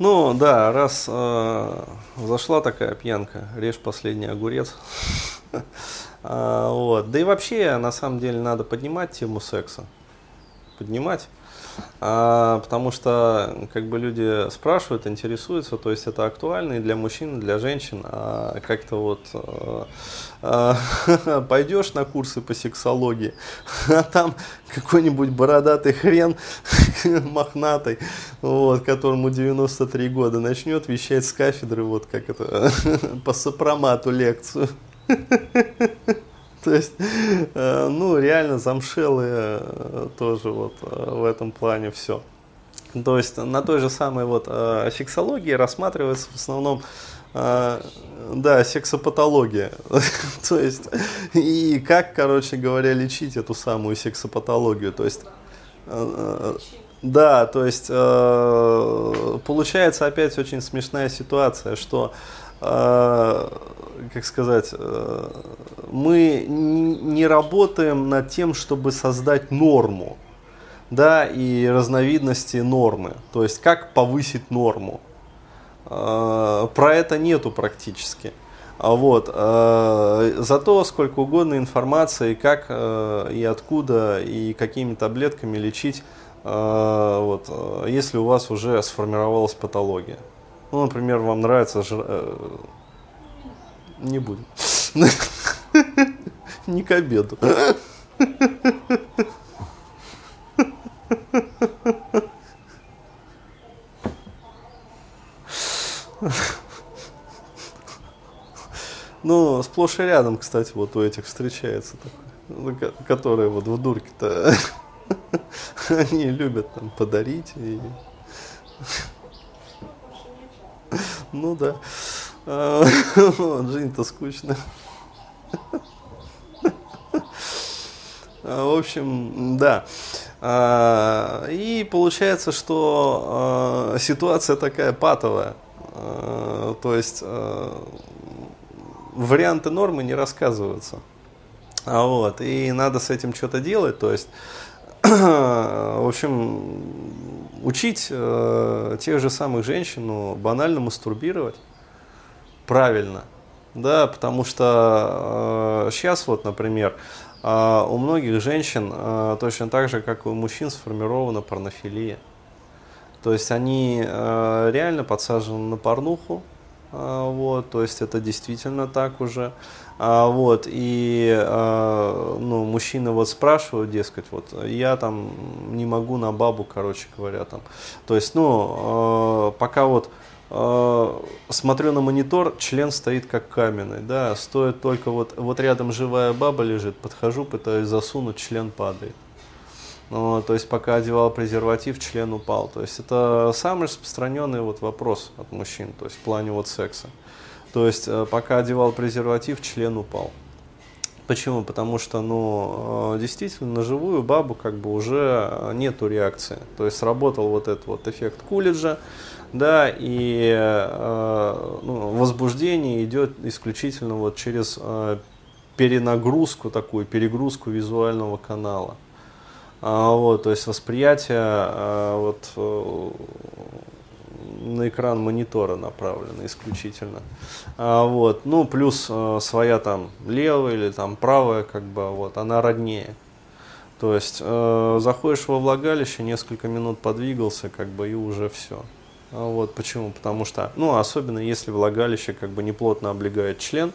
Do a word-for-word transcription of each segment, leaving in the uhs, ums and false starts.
Ну, да, раз э, зашла такая пьянка, режь последний огурец. Вот. Да и вообще, на самом деле, надо поднимать тему секса. Поднимать. А, потому что как бы люди спрашивают, интересуются, то есть это актуально и для мужчин, и для женщин. А как-то вот а, а, пойдешь на курсы по сексологии, а там какой-нибудь бородатый хрен мохнатый, вот, которому девяносто три года, начнет вещать с кафедры, вот как это, по сопромату лекцию. То есть, ну, реально замшелые тоже вот в этом плане все. То есть, на той же самой вот сексологии рассматривается в основном, да, сексопатология. То есть, и как, короче говоря, лечить эту самую сексопатологию. То есть, да, то есть, получается опять очень смешная ситуация, что... как сказать, мы не работаем над тем, чтобы создать норму, да, и разновидности нормы, то есть как повысить норму, про это нету практически. Вот. Зато сколько угодно информации, как и откуда и какими таблетками лечить, вот, если у вас уже сформировалась патология. Ну, например, вам нравится жра... Не будем. Не к обеду. Ну, сплошь и рядом, кстати, вот у этих встречается такое. Которые вот в дурке-то... Они любят там подарить и... Ну да, жизнь-то скучная. В общем, да. И получается, что ситуация такая патовая. То есть варианты нормы не рассказываются. Вот. И надо с этим что-то делать. То есть, в общем... Учить э, тех же самых женщин банально мастурбировать правильно, да, потому что э, сейчас вот, например, э, у многих женщин э, точно так же, как и у мужчин, сформирована порнофилия, то есть они э, реально подсажены на порнуху, э, вот, то есть это действительно так уже. А вот, и э, ну, мужчины вот спрашивают, дескать, вот, я там не могу на бабу, короче говоря, там. То есть, ну, э, пока вот э, смотрю на монитор, член стоит как каменный, да, стоит только вот, вот рядом живая баба лежит, подхожу, пытаюсь засунуть, член падает. Ну, то есть, пока одевал презерватив, член упал. То есть, это самый распространенный вот вопрос от мужчин, то есть, в плане вот секса. То есть, пока одевал презерватив, член упал. Почему? Потому что, ну, действительно, на живую бабу как бы уже нету реакции. То есть, сработал вот этот вот эффект Кулиджа, да, и э, ну, возбуждение идет исключительно вот через э, перенагрузку такую, перегрузку визуального канала. А, вот, то есть, восприятие э, вот... Э, на экран монитора направлено исключительно. А, вот. Ну, плюс э, своя там левая или там правая, как бы, вот, она роднее. То есть э, заходишь во влагалище, несколько минут подвигался, как бы, и уже все. А, вот почему? Потому что, ну, особенно если влагалище как бы неплотно облегает член.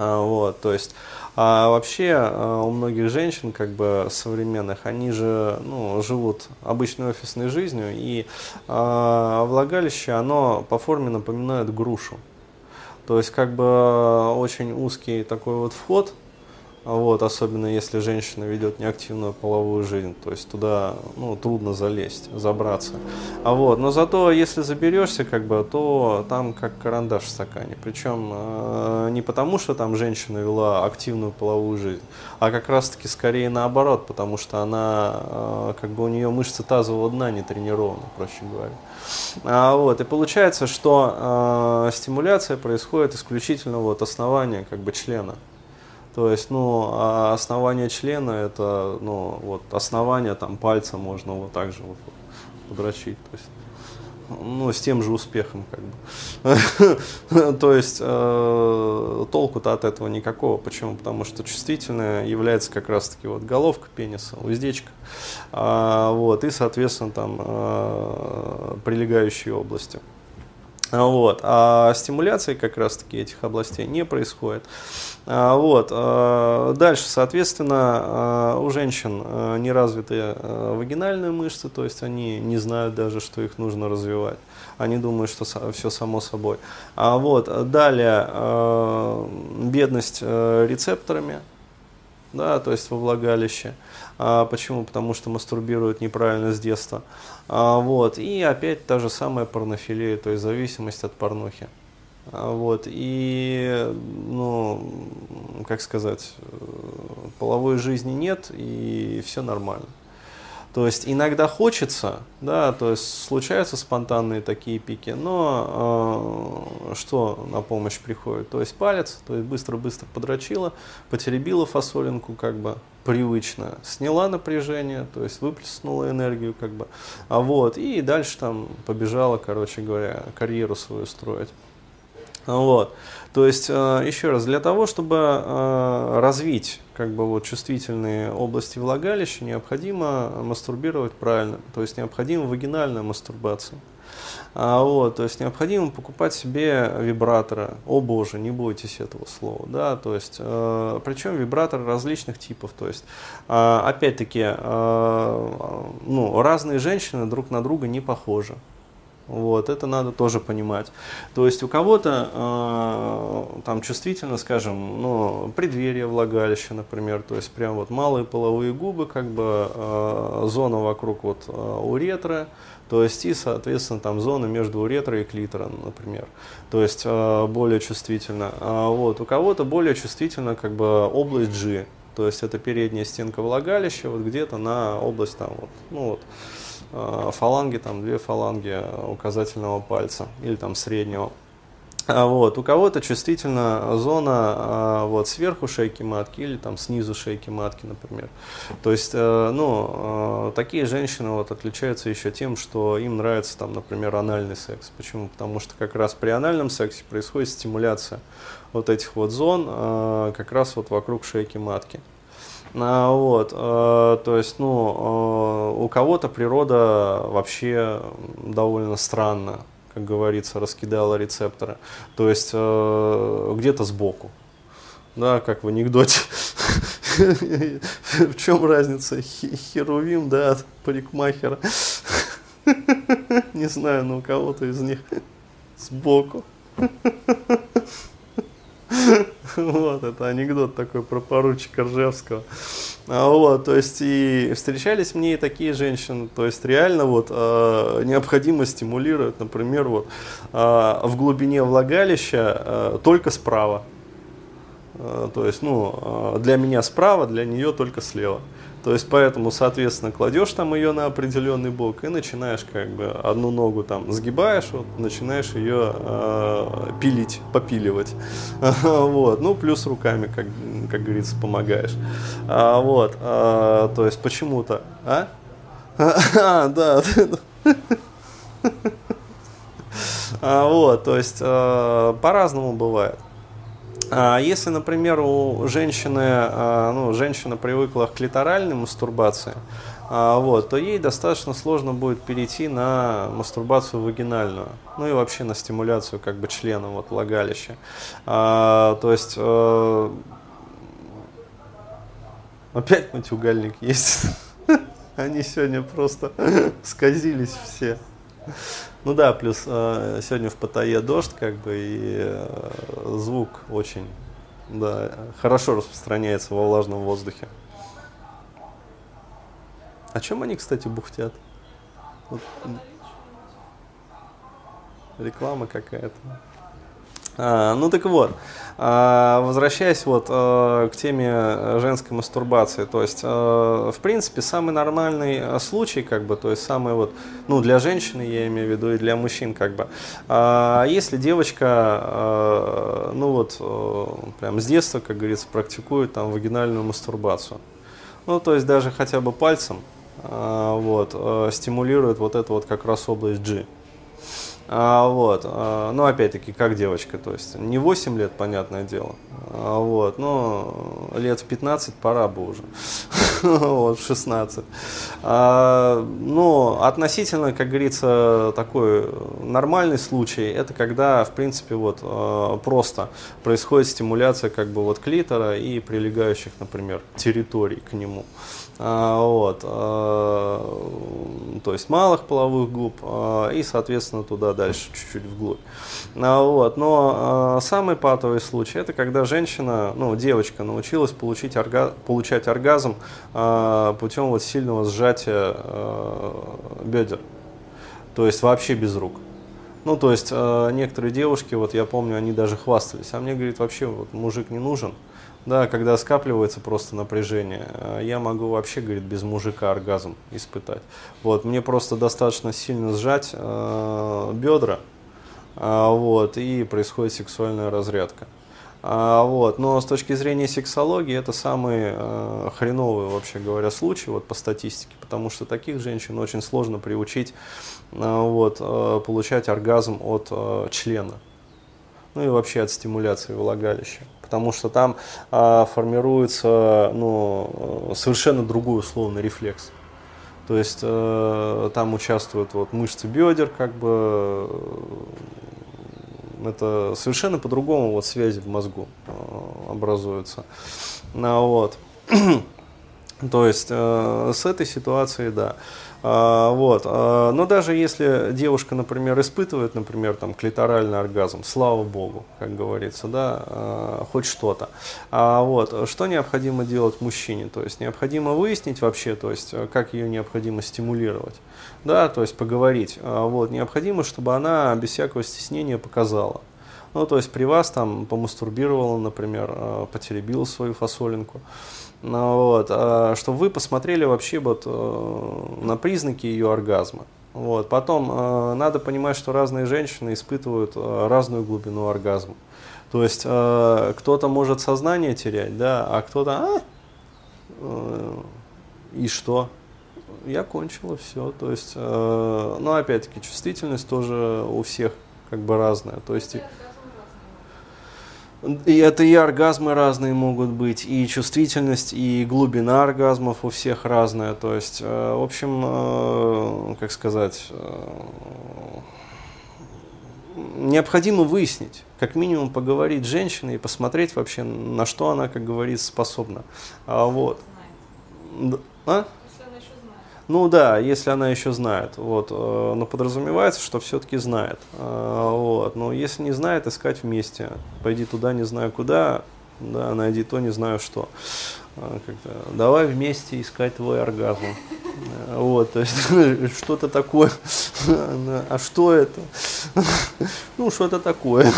А, вот, то есть, а вообще а у многих женщин, как бы современных, они же, ну, живут обычной офисной жизнью, и а, влагалище, оно по форме напоминает грушу. То есть, как бы очень узкий такой вот вход, вот, особенно если женщина ведет неактивную половую жизнь, то есть туда, ну, трудно залезть, забраться. А вот, но зато если заберешься, как бы, то там как карандаш в стакане. Причем э, не потому, что там женщина вела активную половую жизнь, а как раз-таки скорее наоборот, потому что она, э, как бы у нее мышцы тазового дна не тренированы, проще говоря. А вот, и получается, что э, стимуляция происходит исключительно вот основания, как бы, члена. То есть, ну, основание члена, это, ну, вот, основание, там, пальца можно вот так же вот подрочить, то есть, ну, с тем же успехом, как бы. То есть э, толку-то от этого никакого. Почему? Потому что чувствительная является как раз-таки вот головка пениса, уздечка, а, вот, и, соответственно, там э, прилегающие области. Вот. А стимуляции как раз-таки этих областей не происходит. Вот. Дальше, соответственно, у женщин не развиты вагинальные мышцы, то есть они не знают даже, что их нужно развивать. Они думают, что все само собой. Вот. Далее, бедность рецепторами. Да, то есть во влагалище. А, почему? Потому что мастурбируют неправильно с детства. А, вот. И опять та же самая порнофилия, то есть зависимость от порнухи. А, вот. И, ну, как сказать, половой жизни нет, и все нормально. То есть иногда хочется, да, то есть случаются спонтанные такие пики, но э, что на помощь приходит? То есть палец, то есть быстро-быстро подрочила, потеребила фасолинку, как бы привычно, сняла напряжение, то есть выплеснула энергию, как бы, а вот, и дальше там побежала, короче говоря, карьеру свою строить. Вот. То есть, еще раз, для того, чтобы развить как бы, вот, чувствительные области влагалища, необходимо мастурбировать правильно, то есть необходима вагинальная мастурбация. Вот, то есть необходимо покупать себе вибраторы. О боже, не бойтесь этого слова. Да? То есть, э, причем вибраторы различных типов. То есть, э, опять-таки, э, ну, разные женщины друг на друга не похожи. Вот, это надо тоже понимать. То есть у кого-то э, там чувствительно, скажем, ну, преддверие влагалища, например, то есть прям вот малые половые губы, как бы э, зона вокруг вот э, уретры, то есть и, соответственно, там зона между уретрой и клитором, например. То есть э, более чувствительно. А вот, у кого-то более чувствительно как бы область G, то есть это передняя стенка влагалища, вот где-то на область там вот, ну вот. Фаланги, там две фаланги указательного пальца или там среднего. Вот. У кого-то чувствительна зона вот, сверху шейки матки или там снизу шейки матки, например. То есть, ну, такие женщины вот, отличаются еще тем, что им нравится, там, например, анальный секс. Почему? Потому что как раз при анальном сексе происходит стимуляция вот этих вот зон как раз вот вокруг шейки матки. Вот, э, то есть, ну, э, у кого-то природа вообще довольно странно, как говорится, раскидала рецепторы, то есть э, где-то сбоку, да, как в анекдоте. В чем разница? Херувим, да, от парикмахера. Не знаю, но у кого-то из них сбоку. Вот, это анекдот такой про поручика Ржевского. Вот, то есть, и встречались мне и такие женщины, то есть, реально вот э, необходимо стимулировать, например, вот э, в глубине влагалища э, только справа. Э, то есть, ну, э, для меня справа, для нее только слева. То есть, поэтому, соответственно, кладешь там ее на определенный бок и начинаешь как бы одну ногу там сгибаешь, вот, начинаешь ее э, пилить, попиливать. Вот. Ну, плюс руками, как, как говорится, помогаешь. А, вот. А, то есть, почему-то... А? А, да. А, вот, то есть, э, по-разному бывает. Если, например, у женщины, ну, женщина привыкла к клиторальной мастурбации, вот, то ей достаточно сложно будет перейти на мастурбацию вагинальную, ну и вообще на стимуляцию как бы члена вот, влагалища. То есть, опять матюгальник есть, они сегодня просто сказились все. Ну да, плюс э, сегодня в Паттайе дождь, как бы, и э, звук очень, да, хорошо распространяется во влажном воздухе. О чем они, кстати, бухтят? Вот. Реклама какая-то. А, ну так вот, а, возвращаясь вот а, к теме женской мастурбации, то есть, а, в принципе, самый нормальный случай, как бы, то есть, самый вот, ну, для женщины, я имею в виду, и для мужчин, как бы, а, если девочка, а, ну, вот, прям с детства, как говорится, практикует там вагинальную мастурбацию, ну, то есть, даже хотя бы пальцем, а, вот, а, стимулирует вот эту вот как раз область G. А, вот. а, но опять-таки, как девочка, то есть не восемь лет, понятное дело, а, вот, но лет в пятнадцать пора бы уже, вот, в шестнадцать. А, но относительно, как говорится, такой нормальный случай, это когда, в принципе, вот, просто происходит стимуляция как бы вот клитора и прилегающих, например, территорий к нему. А, вот, а, то есть малых половых губ, а, и, соответственно, туда дальше чуть-чуть вглубь. А, вот, но а, самый патовый случай – это когда женщина, ну, девочка научилась получить орга, получать оргазм а, путем вот сильного сжатия а, бедер, то есть вообще без рук. Ну, то есть а, некоторые девушки, вот я помню, они даже хвастались, а мне, говорит, вообще вот, мужик не нужен. Да, когда скапливается просто напряжение, я могу вообще, говорит, без мужика оргазм испытать. Вот, мне просто достаточно сильно сжать э, бедра, э, вот, и происходит сексуальная разрядка. А, вот, но с точки зрения сексологии это самый э, хреновый, вообще говоря, случай вот, по статистике, потому что таких женщин очень сложно приучить э, вот, э, получать оргазм от э, члена, ну и вообще от стимуляции влагалища. Потому что там а, формируется, ну, совершенно другой условный рефлекс. То есть э, там участвуют вот, мышцы бедер, как бы это совершенно по-другому вот, связи в мозгу э, образуются. Ну, вот. То есть э, с этой ситуацией, да. А, вот. а, но даже если девушка, например, испытывает, например, там, клиторальный оргазм, слава богу, как говорится, да, а, хоть что-то. А, вот. Что необходимо делать мужчине? То есть необходимо выяснить вообще, то есть, как ее необходимо стимулировать, да, то есть поговорить. А, вот. Необходимо, чтобы она без всякого стеснения показала. Ну, то есть при вас там помастурбировала, например, потеребила свою фасолинку. Вот, чтобы вы посмотрели вообще вот на признаки ее оргазма. Вот. Потом надо понимать, что разные женщины испытывают разную глубину оргазма. То есть кто-то может сознание терять, да, а кто-то а? И что? Я кончила, все. То есть, ну, опять-таки, чувствительность тоже у всех как бы разная. То есть, и это и оргазмы разные могут быть, и чувствительность, и глубина оргазмов у всех разная. То есть, в общем, как сказать, необходимо выяснить, как минимум поговорить с женщиной и посмотреть вообще, на что она, как говорится, способна. Вот. А? Ну да, если она еще знает, вот, но подразумевается, что все-таки знает, вот, но если не знает, искать вместе, пойди туда, не знаю куда, да, найди то, не знаю что, как-то, давай вместе искать твой оргазм, вот, то есть, что-то такое, а что это, ну, что-то такое,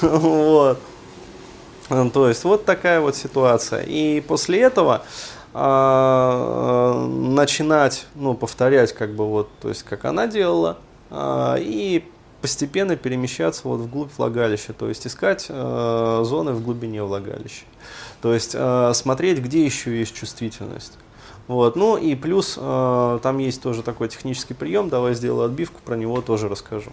вот, то есть, вот такая вот ситуация, и после этого начинать, ну, повторять, как бы вот, то есть, как она делала, и постепенно перемещаться вот вглубь влагалища, то есть искать зоны в глубине влагалища, то есть смотреть, где еще есть чувствительность. Вот. Ну и плюс там есть тоже такой технический прием, давай сделаю отбивку, про него тоже расскажу.